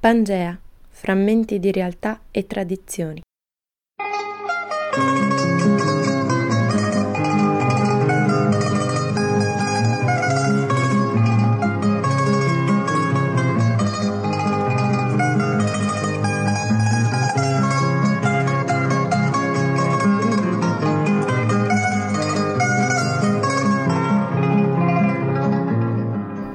Pangea, frammenti di realtà e tradizioni.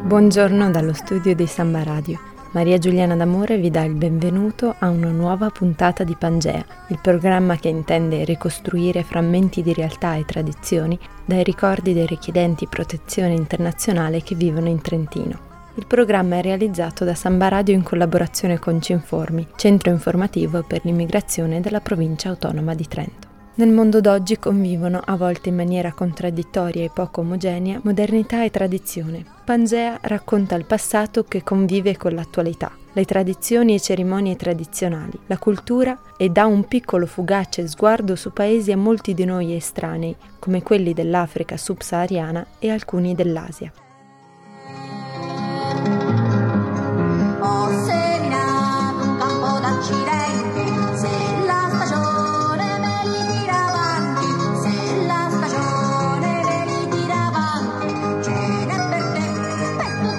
Buongiorno dallo studio di Samba Radio. Maria Giuliana D'Amore vi dà il benvenuto a una nuova puntata di Pangea, il programma che intende ricostruire frammenti di realtà e tradizioni dai ricordi dei richiedenti protezione internazionale che vivono in Trentino. Il programma è realizzato da Samba Radio in collaborazione con Cinformi, centro informativo per l'immigrazione della provincia autonoma di Trento. Nel mondo d'oggi convivono, a volte in maniera contraddittoria e poco omogenea, modernità e tradizione. Pangea racconta il passato che convive con l'attualità, le tradizioni e cerimonie tradizionali, la cultura e dà un piccolo fugace sguardo su paesi a molti di noi estranei, come quelli dell'Africa subsahariana e alcuni dell'Asia.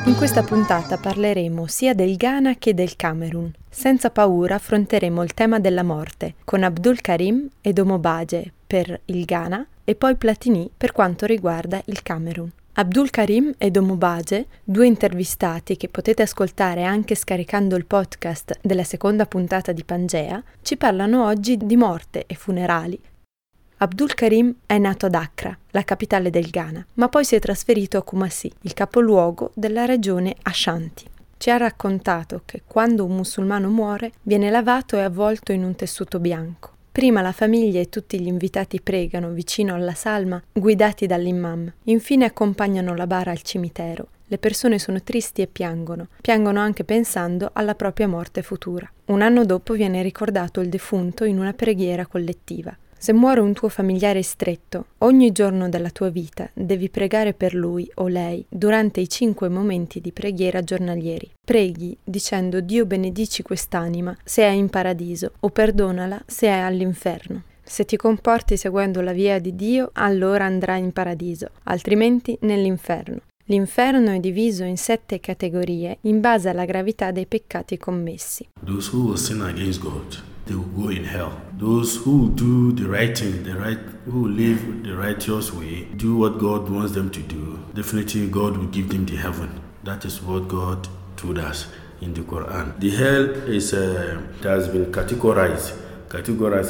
In questa puntata parleremo sia del Ghana che del Camerun. Senza paura affronteremo il tema della morte con Abdul Karim e Domobaye per il Ghana e poi Platini per quanto riguarda il Camerun. Abdul Karim e Domobaye, due intervistati che potete ascoltare anche scaricando il podcast della seconda puntata di Pangea, ci parlano oggi di morte e funerali. Abdul Karim è nato ad Accra, la capitale del Ghana, ma poi si è trasferito a Kumasi, il capoluogo della regione Ashanti. Ci ha raccontato che quando un musulmano muore viene lavato e avvolto in un tessuto bianco. Prima la famiglia e tutti gli invitati pregano vicino alla salma, guidati dall'imam. Infine accompagnano la bara al cimitero. Le persone sono tristi e piangono anche pensando alla propria morte futura. Un anno dopo viene ricordato il defunto in una preghiera collettiva. Se muore un tuo familiare stretto, ogni giorno della tua vita devi pregare per lui o lei durante i 5 momenti di preghiera giornalieri. Preghi dicendo: Dio benedici quest'anima se è in paradiso o perdonala se è all'inferno. Se ti comporti seguendo la via di Dio, allora andrai in paradiso, altrimenti nell'inferno. L'inferno è diviso in 7 categorie in base alla gravità dei peccati commessi. Those who sin against God, they will go in hell. Those who do the right thing, who live the righteous way, do what God wants them to do, definitely God will give them the heaven. That is what God told us in the Quran. The hell is has been categorized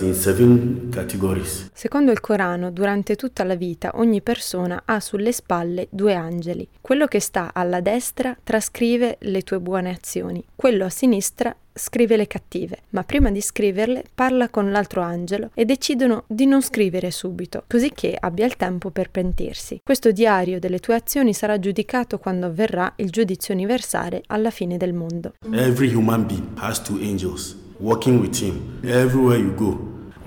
in 7 categories. Secondo il Corano, durante tutta la vita ogni persona ha sulle spalle 2 angeli. Quello che sta alla destra trascrive le tue buone azioni, quello a sinistra scrive le cattive, ma prima di scriverle parla con l'altro angelo e decidono di non scrivere subito, così che abbia il tempo per pentirsi. Questo diario delle tue azioni sarà giudicato quando avverrà il giudizio universale alla fine del mondo. Every human being has 2 angels walking with him everywhere you go.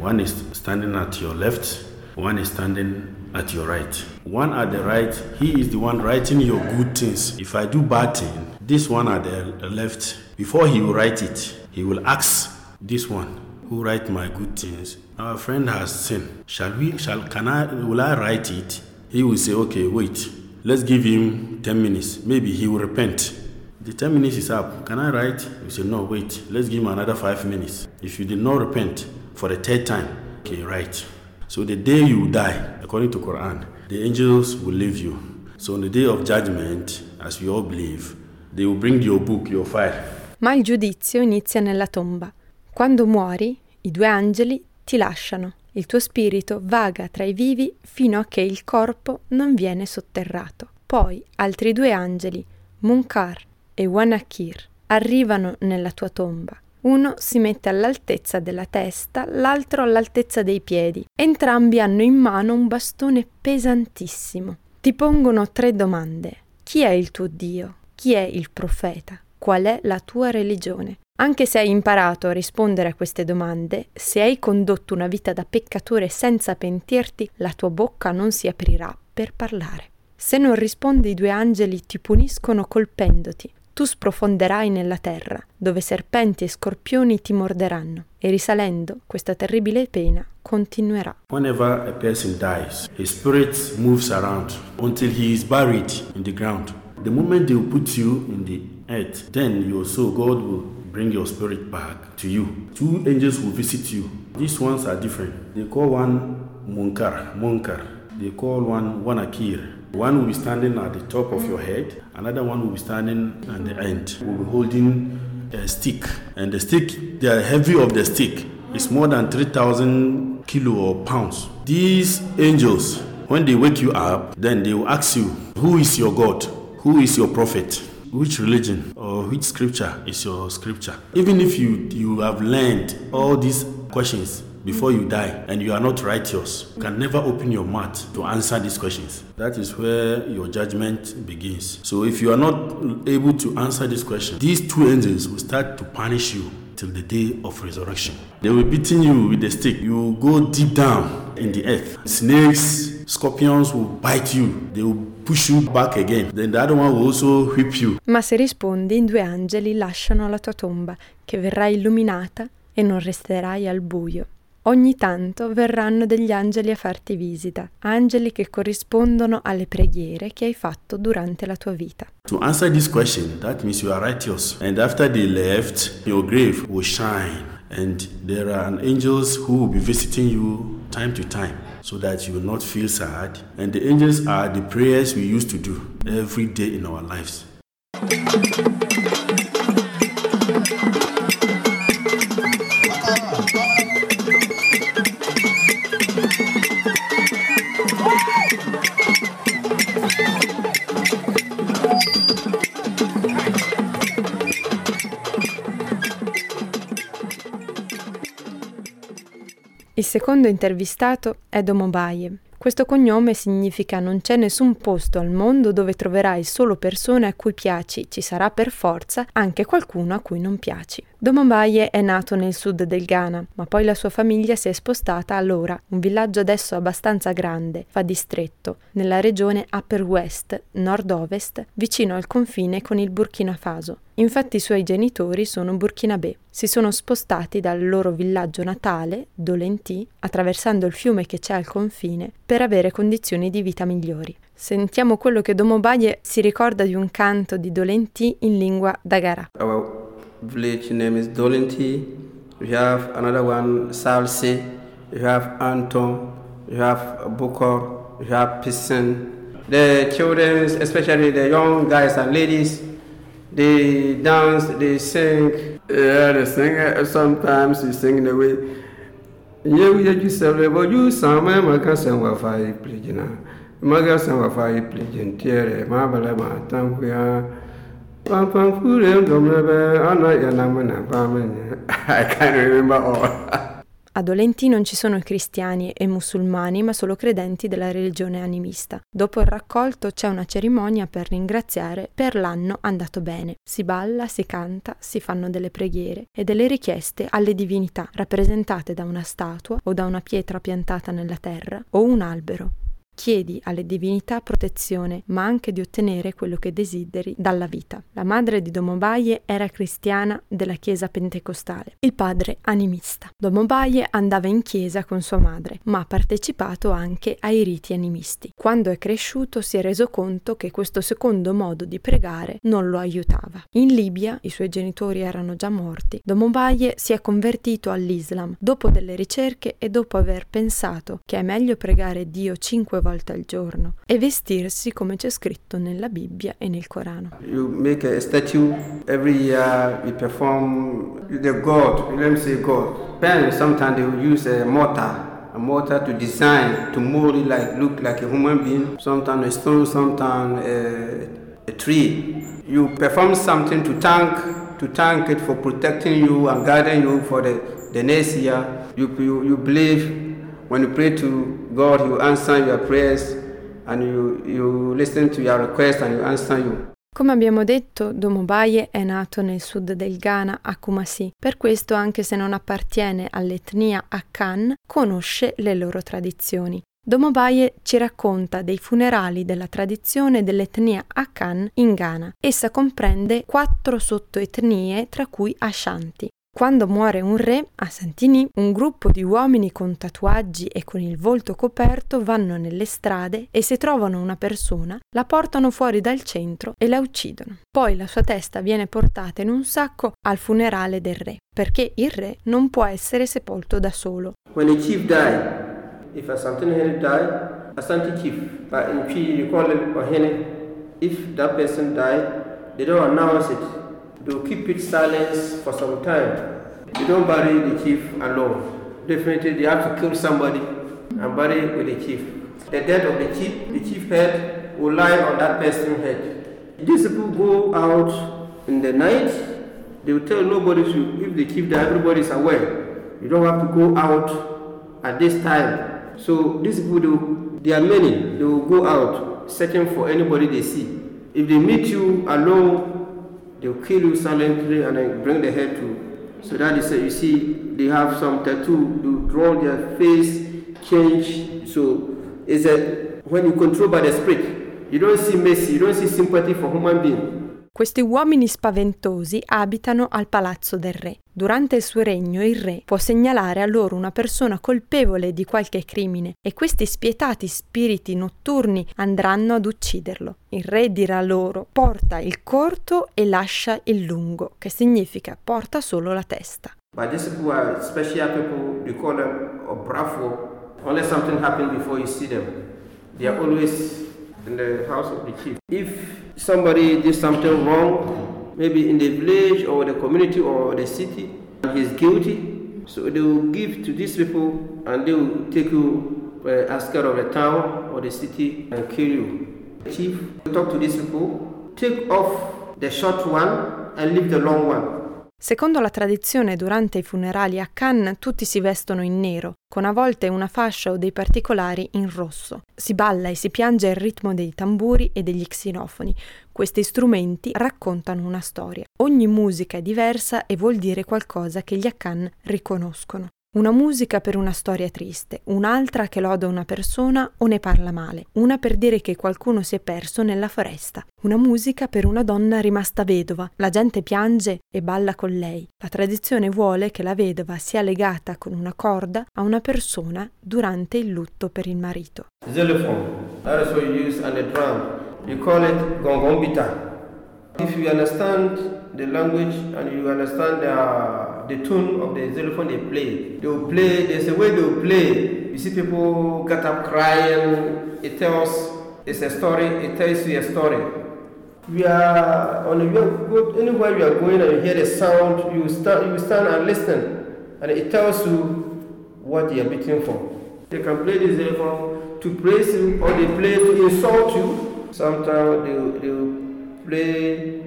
One is standing at your left, one is standing at your right. One at the right, he is the one writing your good things. If I do bad things, this one at the left, before he will write it, he will ask this one who write my good things. Our friend has sinned. Will I write it? He will say, okay, wait. Let's give him 10 minutes. Maybe he will repent. The 10 minutes is up. Can I write? You say, no, wait. Let's give him another 5 minutes. If you did not repent for the 3rd time, okay, write. So the day you die, according to Quran, the angels will leave you. So on the day of judgment, as we all believe, they will bring your book, your file. Ma il giudizio inizia nella tomba. Quando muori, i 2 angeli ti lasciano. Il tuo spirito vaga tra i vivi fino a che il corpo non viene sotterrato. Poi altri 2 angeli, Munkar e Wanakir, arrivano nella tua tomba. Uno si mette all'altezza della testa, l'altro all'altezza dei piedi. Entrambi hanno in mano un bastone pesantissimo. Ti pongono 3 domande. Chi è il tuo Dio? Chi è il profeta? Qual è la tua religione? Anche se hai imparato a rispondere a queste domande, se hai condotto una vita da peccatore senza pentirti, la tua bocca non si aprirà per parlare. Se non rispondi, i 2 angeli ti puniscono colpendoti. tu sprofonderai nella terra, dove serpenti e scorpioni ti morderanno, e risalendo questa terribile pena continuerà. Whenever a person dies, his spirit moves around until he is buried in the ground. The moment they will put you in the earth, then your soul, God will bring your spirit back to you. Two angels will visit you. These ones are different. They call one Munkar. They call one Wanakir. One will be standing at the top of your head, another one will be standing at the end. We will be holding a stick, and the stick, the heavy of the stick is more than 3,000 kilo or pounds. These angels, when they wake you up, then they will ask you, who is your God? Who is your prophet? Which religion or which scripture is your scripture? Even if you have learned all these questions, before you die and you are not righteous, you can never open your mouth to answer these questions. That is where your judgment begins. So if you are not able to answer this question, these two angels will start to punish you till the day of resurrection. They will be beating you with a stick. You will go deep down in the earth. Snakes, scorpions will bite you. They will push you back again. Then the other one will also whip you. Ma se rispondi, due angeli lasciano la tua tomba, che verrà illuminata e non resterai al buio. Ogni tanto verranno degli angeli a farti visita, angeli che corrispondono alle preghiere che hai fatto durante la tua vita. To answer this question, that means you are righteous. And after they left, your grave will shine. And there are angels who will be visiting you time to time, so that you will not feel sad. And the angels are the prayers we used to do every day in our lives. Il secondo intervistato è Domobaye. Questo cognome significa non c'è nessun posto al mondo dove troverai solo persone a cui piaci, ci sarà per forza anche qualcuno a cui non piaci. Domobaye è nato nel sud del Ghana, ma poi la sua famiglia si è spostata a Lora, un villaggio adesso abbastanza grande, fa distretto, nella regione Upper West, nord-ovest, vicino al confine con il Burkina Faso. Infatti i suoi genitori sono burkinabè. Si sono spostati dal loro villaggio natale, Dolenti, attraversando il fiume che c'è al confine, per avere condizioni di vita migliori. Sentiamo quello che Domobaye si ricorda di un canto di Dolenti in lingua dagara. Our village name is Dolenti. We have another one, Salsi. We have Anton. We have Bukor. We have Pissen. The children, especially the young guys and ladies, they dance, they sing. Yeah, they sing. Sometimes they sing in the way. Yeah, we just celebrate. But you somewhere, my cousin will fight playing. My cousin will fight playing. Tear, my brother, my tank, we are. Bafang, who them come over? I know your number, number. I can't remember all. A Dolenti non ci sono cristiani e musulmani, ma solo credenti della religione animista. Dopo il raccolto c'è una cerimonia per ringraziare per l'anno andato bene. Si balla, si canta, si fanno delle preghiere e delle richieste alle divinità, rappresentate da una statua o da una pietra piantata nella terra o un albero. Chiedi alle divinità protezione, ma anche di ottenere quello che desideri dalla vita. La madre di Domobaye era cristiana della chiesa pentecostale, il padre animista. Domobaye andava in chiesa con sua madre, ma ha partecipato anche ai riti animisti. Quando è cresciuto si è reso conto che questo secondo modo di pregare non lo aiutava. In Libia, i suoi genitori erano già morti, Domobaye si è convertito all'Islam dopo delle ricerche e dopo aver pensato che è meglio pregare Dio 5 volte al giorno e vestirsi come c'è scritto nella Bibbia e nel Corano. You make a statue every year. We perform the God. Let me say God. Then sometimes they will use a mortar to design, to mold it like look like a human being. Sometimes a stone, sometimes a tree. You perform something to thank it for protecting you and guiding you for the next year. You believe. When you pray to God, He will answer your prayers and you listen to your request and He will answer you. Come abbiamo detto, Domobaye è nato nel sud del Ghana, a Kumasi. Per questo, anche se non appartiene all'etnia Akan, conosce le loro tradizioni. Domobaye ci racconta dei funerali della tradizione dell'etnia Akan in Ghana. Essa comprende 4 sottoetnie, tra cui Ashanti. Quando muore un re, a Santini, un gruppo di uomini con tatuaggi e con il volto coperto vanno nelle strade e se trovano una persona, la portano fuori dal centro e la uccidono. Poi la sua testa viene portata in un sacco al funerale del re, perché il re non può essere sepolto da solo. When a chief died, if Ashanti Hene died, Ashanti chief, in Pidgin you call him Hene, if that person died, they don't announce it. To keep it silence for some time. You don't bury the chief alone. Definitely they have to kill somebody and bury with the chief. The death of the chief head will lie on that person's head. These people go out in the night, they will tell nobody to, if the chief died, everybody is aware. You don't have to go out at this time. So these people, they are many, they will go out searching for anybody they see. If they meet you alone, they kill you silently and then bring the head to. So that is, you see, they have some tattoo, you draw their face, change. So it's when you control by the spirit, you don't see mercy, you don't see sympathy for human being. Questi uomini spaventosi abitano al palazzo del re. Durante il suo regno il re può segnalare a loro una persona colpevole di qualche crimine e questi spietati spiriti notturni andranno ad ucciderlo. Il re dirà loro: porta il corto e lascia il lungo, che significa porta solo la testa. Ma questi people are special people, we call them a bravo. Unless something happened before you see them, they are always in the house of the chief. If somebody did something wrong, maybe in the village or the community or the city, and he's guilty, so they will give to these people and they will take you as care of the town or the city and kill you. The chief will talk to these people, take off the short one and leave the long one. Secondo la tradizione, durante i funerali a Cannes tutti si vestono in nero, con a volte una fascia o dei particolari in rosso. Si balla e si piange al ritmo dei tamburi e degli xilofoni. Questi strumenti raccontano una storia. Ogni musica è diversa e vuol dire qualcosa che gli Akan riconoscono. Una musica per una storia triste, un'altra che loda una persona o ne parla male, una per dire che qualcuno si è perso nella foresta, una musica per una donna rimasta vedova, la gente piange e balla con lei. La tradizione vuole che la vedova sia legata con una corda a una persona durante il lutto per il marito. Xylophone, that is what you use on the drum. You call it gongombita. If you understand the language and you understand the tune of the xylophone they play. They will play, there's a way they will play. You see people get up crying, it's a story, it tells you a story. Anywhere you are going and you hear the sound, you stand and listen, and it tells you what you are beating for. They can play the xylophone to praise you, or they play to insult you. Sometimes they will play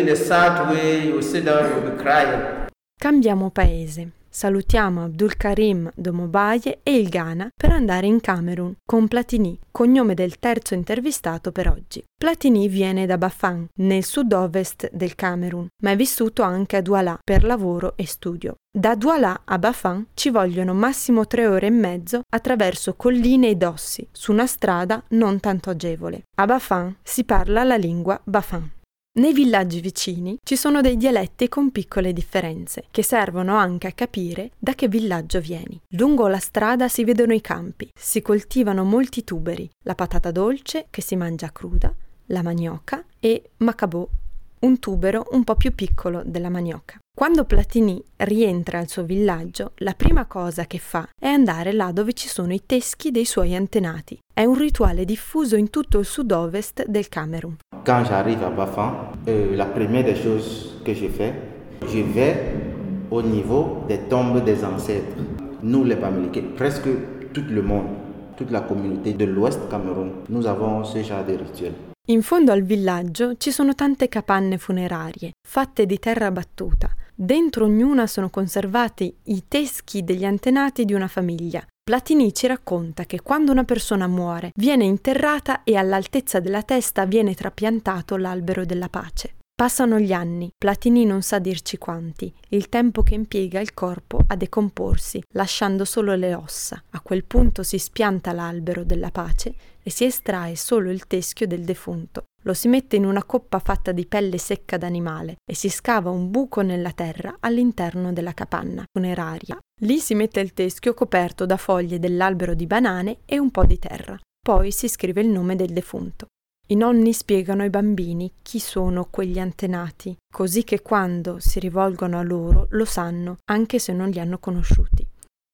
in a sad way, you will sit down, you will be crying. Cambiamo paese. Salutiamo Abdul Karim, Domobaye e il Ghana per andare in Camerun con Platini, cognome del terzo intervistato per oggi. Platini viene da Bafang, nel sud-ovest del Camerun, ma è vissuto anche a Douala per lavoro e studio. Da Douala a Bafang ci vogliono massimo 3 ore e mezzo attraverso colline ed ossi, su una strada non tanto agevole. A Bafang si parla la lingua Bafang. Nei villaggi vicini ci sono dei dialetti con piccole differenze, che servono anche a capire da che villaggio vieni. Lungo la strada si vedono i campi, si coltivano molti tuberi, la patata dolce che si mangia cruda, la manioca e macabò, un tubero un po' più piccolo della manioca. Quando Platini rientra al suo villaggio, la prima cosa che fa è andare là dove ci sono i teschi dei suoi antenati. È un rituale diffuso in tutto il sud-ovest del Camerun. Quand j'arrive à Bafang, la première des choses que je fais, je vais au niveau des tombes des ancêtres. Nous les Bamileke, presque tout le monde, toute la communauté de l'Ouest Cameroun, nous avons ce genre de rituel. In fondo al villaggio ci sono tante capanne funerarie, fatte di terra battuta. Dentro ognuna sono conservati i teschi degli antenati di una famiglia. Platini ci racconta che quando una persona muore viene interrata e all'altezza della testa viene trapiantato l'albero della pace. Passano gli anni, Platini non sa dirci quanti, il tempo che impiega il corpo a decomporsi, lasciando solo le ossa. A quel punto si spianta l'albero della pace e si estrae solo il teschio del defunto. Lo si mette in una coppa fatta di pelle secca d'animale e si scava un buco nella terra all'interno della capanna funeraria. Lì si mette il teschio coperto da foglie dell'albero di banane e un po' di terra. Poi si scrive il nome del defunto. I nonni spiegano ai bambini chi sono quegli antenati, così che quando si rivolgono a loro lo sanno, anche se non li hanno conosciuti.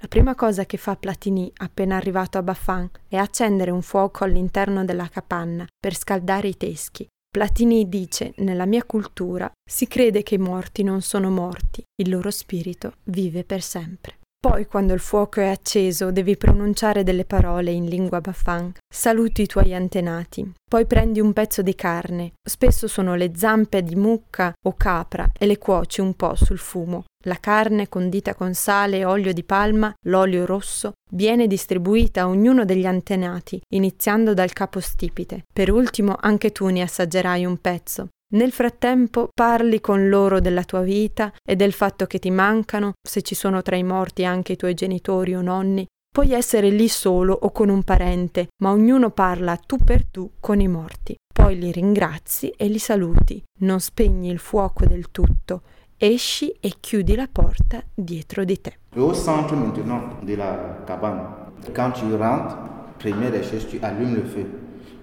La prima cosa che fa Platini appena arrivato a Bafang è accendere un fuoco all'interno della capanna per scaldare i teschi. Platini dice: nella mia cultura si crede che i morti non sono morti, il loro spirito vive per sempre. Poi, quando il fuoco è acceso, devi pronunciare delle parole in lingua Bafang. Saluti i tuoi antenati. Poi prendi un pezzo di carne. Spesso sono le zampe di mucca o capra e le cuoci un po' sul fumo. La carne, condita con sale e olio di palma, l'olio rosso, viene distribuita a ognuno degli antenati, iniziando dal capostipite. Per ultimo anche tu ne assaggerai un pezzo. Nel frattempo parli con loro della tua vita e del fatto che ti mancano, se ci sono tra i morti anche i tuoi genitori o nonni. Puoi essere lì solo o con un parente, ma ognuno parla tu per tu con i morti. Poi li ringrazi e li saluti. Non spegni il fuoco del tutto. Esci e chiudi la porta dietro di te. Au centre maintenant de la cabane, quand tu rentres, première des choses, tu allumes le feu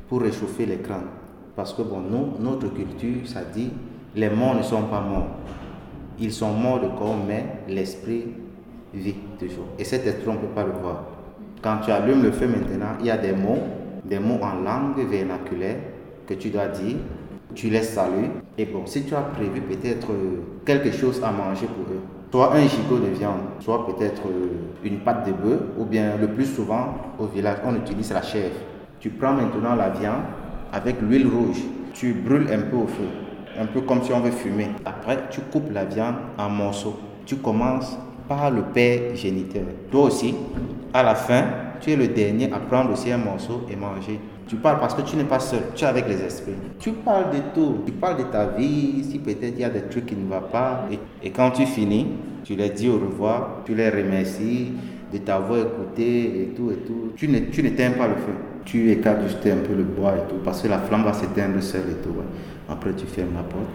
pour réchauffer les crânes. Parce que bon, nous, notre culture, ça dit, les morts ne sont pas morts. Ils sont morts de corps, mais l'esprit vit toujours. Et cet esprit, on ne peut pas le voir. Quand tu allumes le feu maintenant, il y a des mots en langue vernaculaire que tu dois dire, tu les salues. Et bon, si tu as prévu peut-être quelque chose à manger pour eux, soit un gigot de viande, soit peut-être une pâte de bœuf, ou bien le plus souvent au village, on utilise la chèvre. Tu prends maintenant la viande, avec l'huile rouge, tu brûles un peu au feu, un peu comme si on veut fumer. Après, tu coupes la viande en morceaux. Tu commences par le père géniteur. Toi aussi, à la fin, tu es le dernier à prendre aussi un morceau et manger. Tu parles parce que tu n'es pas seul, tu es avec les esprits. Tu parles de tout, tu parles de ta vie, si peut-être il y a des trucs qui ne vont pas. Et quand tu finis, tu les dis au revoir, tu les remercies de t'avoir écouté et tout. Tu n'éteins pas le feu. Tu écartes juste un peu le bois e tutto, parce que la flamme va s'éteindre seule et tout. Après tu fermes la porte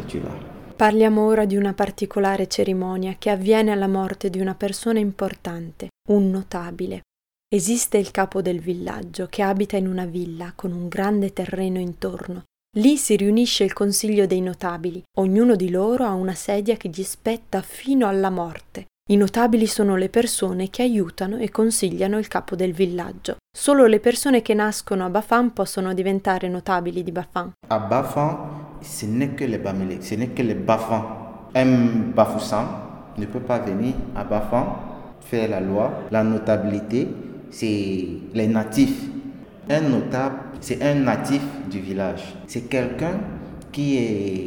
e tu vas. Parliamo ora di una particolare cerimonia che avviene alla morte di una persona importante, un notabile. Esiste il capo del villaggio che abita in una villa con un grande terreno intorno. Lì si riunisce il consiglio dei notabili. Ognuno di loro ha una sedia che gli spetta fino alla morte. I notabili sono le persone che aiutano e consigliano il capo del villaggio. Solo le persone che nascono a Bafang possono diventare notabili di Bafang. A Bafang, ce n'est que les Bamileke, ce n'est que les Bafang. Un Bafoussam ne peut pas venir à Bafang faire la loi. La notabilité, c'est les natifs. Un notable, c'est un natif du village. C'est quelqu'un qui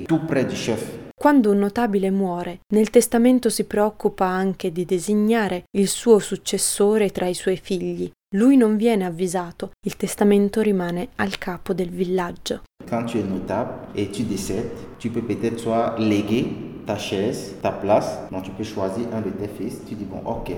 est tout près du chef. Quando un notabile muore, nel testamento si preoccupa anche di designare il suo successore tra i suoi figli. Lui non viene avvisato, il testamento rimane al capo del villaggio. Quand tu es notable et tu décèdes, tu peux peut-être soit léguer ta chaise, ta place, donc tu peux choisir un de tes fils, tu dis bon ok,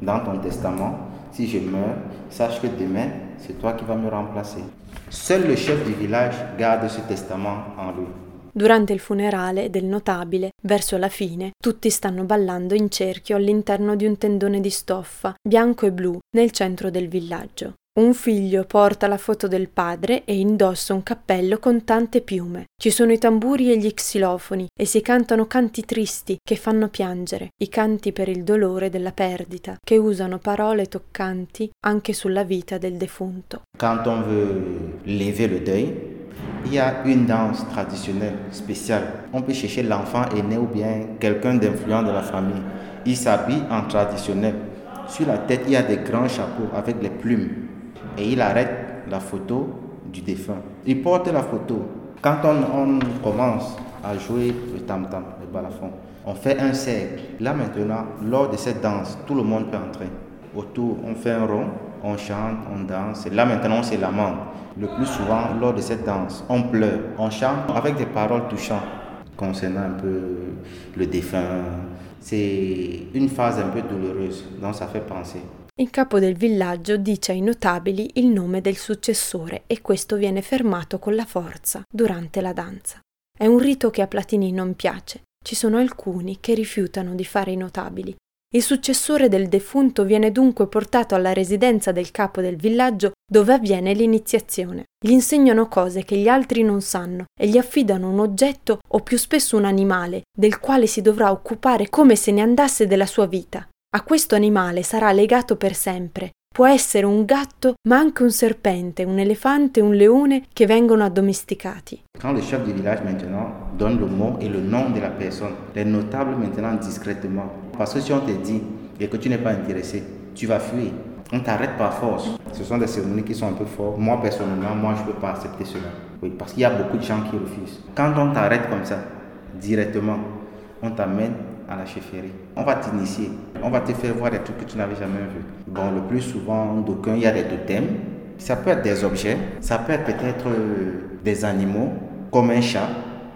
dans ton testament, si je meurs, sache que demain c'est toi qui vas me remplacer. Seul le chef du village garde ce testament en lui. Durante il funerale del notabile, verso la fine, tutti stanno ballando in cerchio all'interno di un tendone di stoffa, bianco e blu, nel centro del villaggio. Un figlio porta la foto del padre e indossa un cappello con tante piume. Ci sono i tamburi e gli xilofoni e si cantano canti tristi che fanno piangere, i canti per il dolore della perdita, che usano parole toccanti anche sulla vita del defunto. Quand on veut lever le deuil, il y a une danse traditionnelle spéciale. On peut chercher l'enfant aîné ou bien quelqu'un d'influent de la famille. Il s'habille en traditionnel. Sur la tête, il y a des grands chapeaux avec des plumes. Et il arrête la photo du défunt. Il porte la photo. Quand on commence à jouer le tam-tam, le balafon, on fait un cercle. Là maintenant, lors de cette danse, tout le monde peut entrer. Autour, on fait un rond. On chante, on danse, et là maintenant c'est la mort. Le plus souvent, lors de cette danse, on pleure, on chante avec des paroles touchantes. concernant un peu le défunt. C'est une phase un peu douloureuse, donc ça fait penser. Il capo del villaggio dice ai notabili il nome del successore e questo viene fermato con la forza durante la danza. È un rito che a Platini non piace. Ci sono alcuni che rifiutano di fare i notabili. Il successore del defunto viene dunque portato alla residenza del capo del villaggio dove avviene l'iniziazione. Gli insegnano cose che gli altri non sanno e gli affidano un oggetto o più spesso un animale del quale si dovrà occupare come se ne andasse della sua vita. A questo animale sarà legato per sempre. Può essere un gatto, ma anche un serpente, un elefante, un leone che vengono addomesticati. Quand le chef du village maintenant donne le mot et le nom de la personne, les notables maintenant discrètement, parce que si on te dit et que tu n'es pas intéressé, tu vas fuir. On t'arrête par force. Ce sont des cérémonies qui sont un peu fortes. Moi personnellement, je peux pas accepter cela. Oui, parce qu'il y a beaucoup de gens qui refusent. Quand on t'arrête comme ça, directement, on t'amène à la chefferie. On va t'initier, on va te faire voir des trucs que tu n'avais jamais vu. Bon, le plus souvent, d'aucuns, il y a des totems. Ça peut être des objets, ça peut être peut-être des animaux, comme un chat.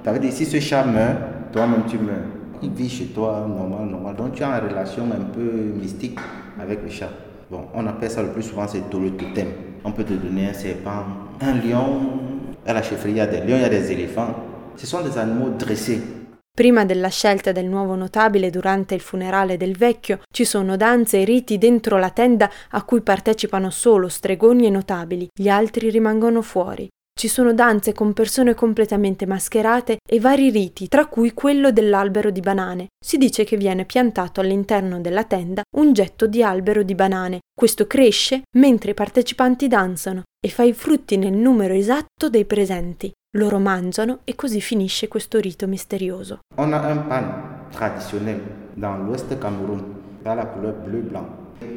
Tu avais dit, si ce chat meurt, toi-même tu meurs. Il vit chez toi, normal. Donc tu as une relation un peu mystique avec le chat. Bon, on appelle ça le plus souvent, c'est le totem. On peut te donner un serpent, un lion. À la chefferie, il y a des lions, il y a des éléphants. Ce sont des animaux dressés. Prima della scelta del nuovo notabile durante il funerale del vecchio ci sono danze e riti dentro la tenda a cui partecipano solo stregoni e notabili, gli altri rimangono fuori. Ci sono danze con persone completamente mascherate e vari riti, tra cui quello dell'albero di banane. Si dice che viene piantato all'interno della tenda un getto di albero di banane. Questo cresce mentre i partecipanti danzano e fa i frutti nel numero esatto dei presenti. Loro mangiano e così finisce questo rito misterioso. On a un pan traditionnel dans l'ouest Camerun, dans la couleur bleu blanc.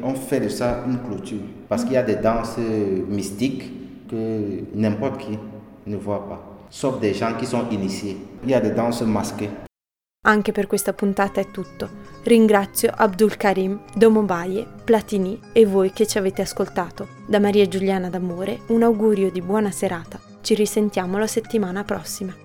On fait de ça une clôture parce qu'il y a des danses mystiques que n'importe qui ne voit pas, sauf des gens qui sont initiés. Il y a des danses masquées. Anche per questa puntata è tutto. Ringrazio Abdul Karim, Domobaye, Platini e voi che ci avete ascoltato. Da Maria Giuliana D'Amore, un augurio di buona serata. Ci risentiamo la settimana prossima.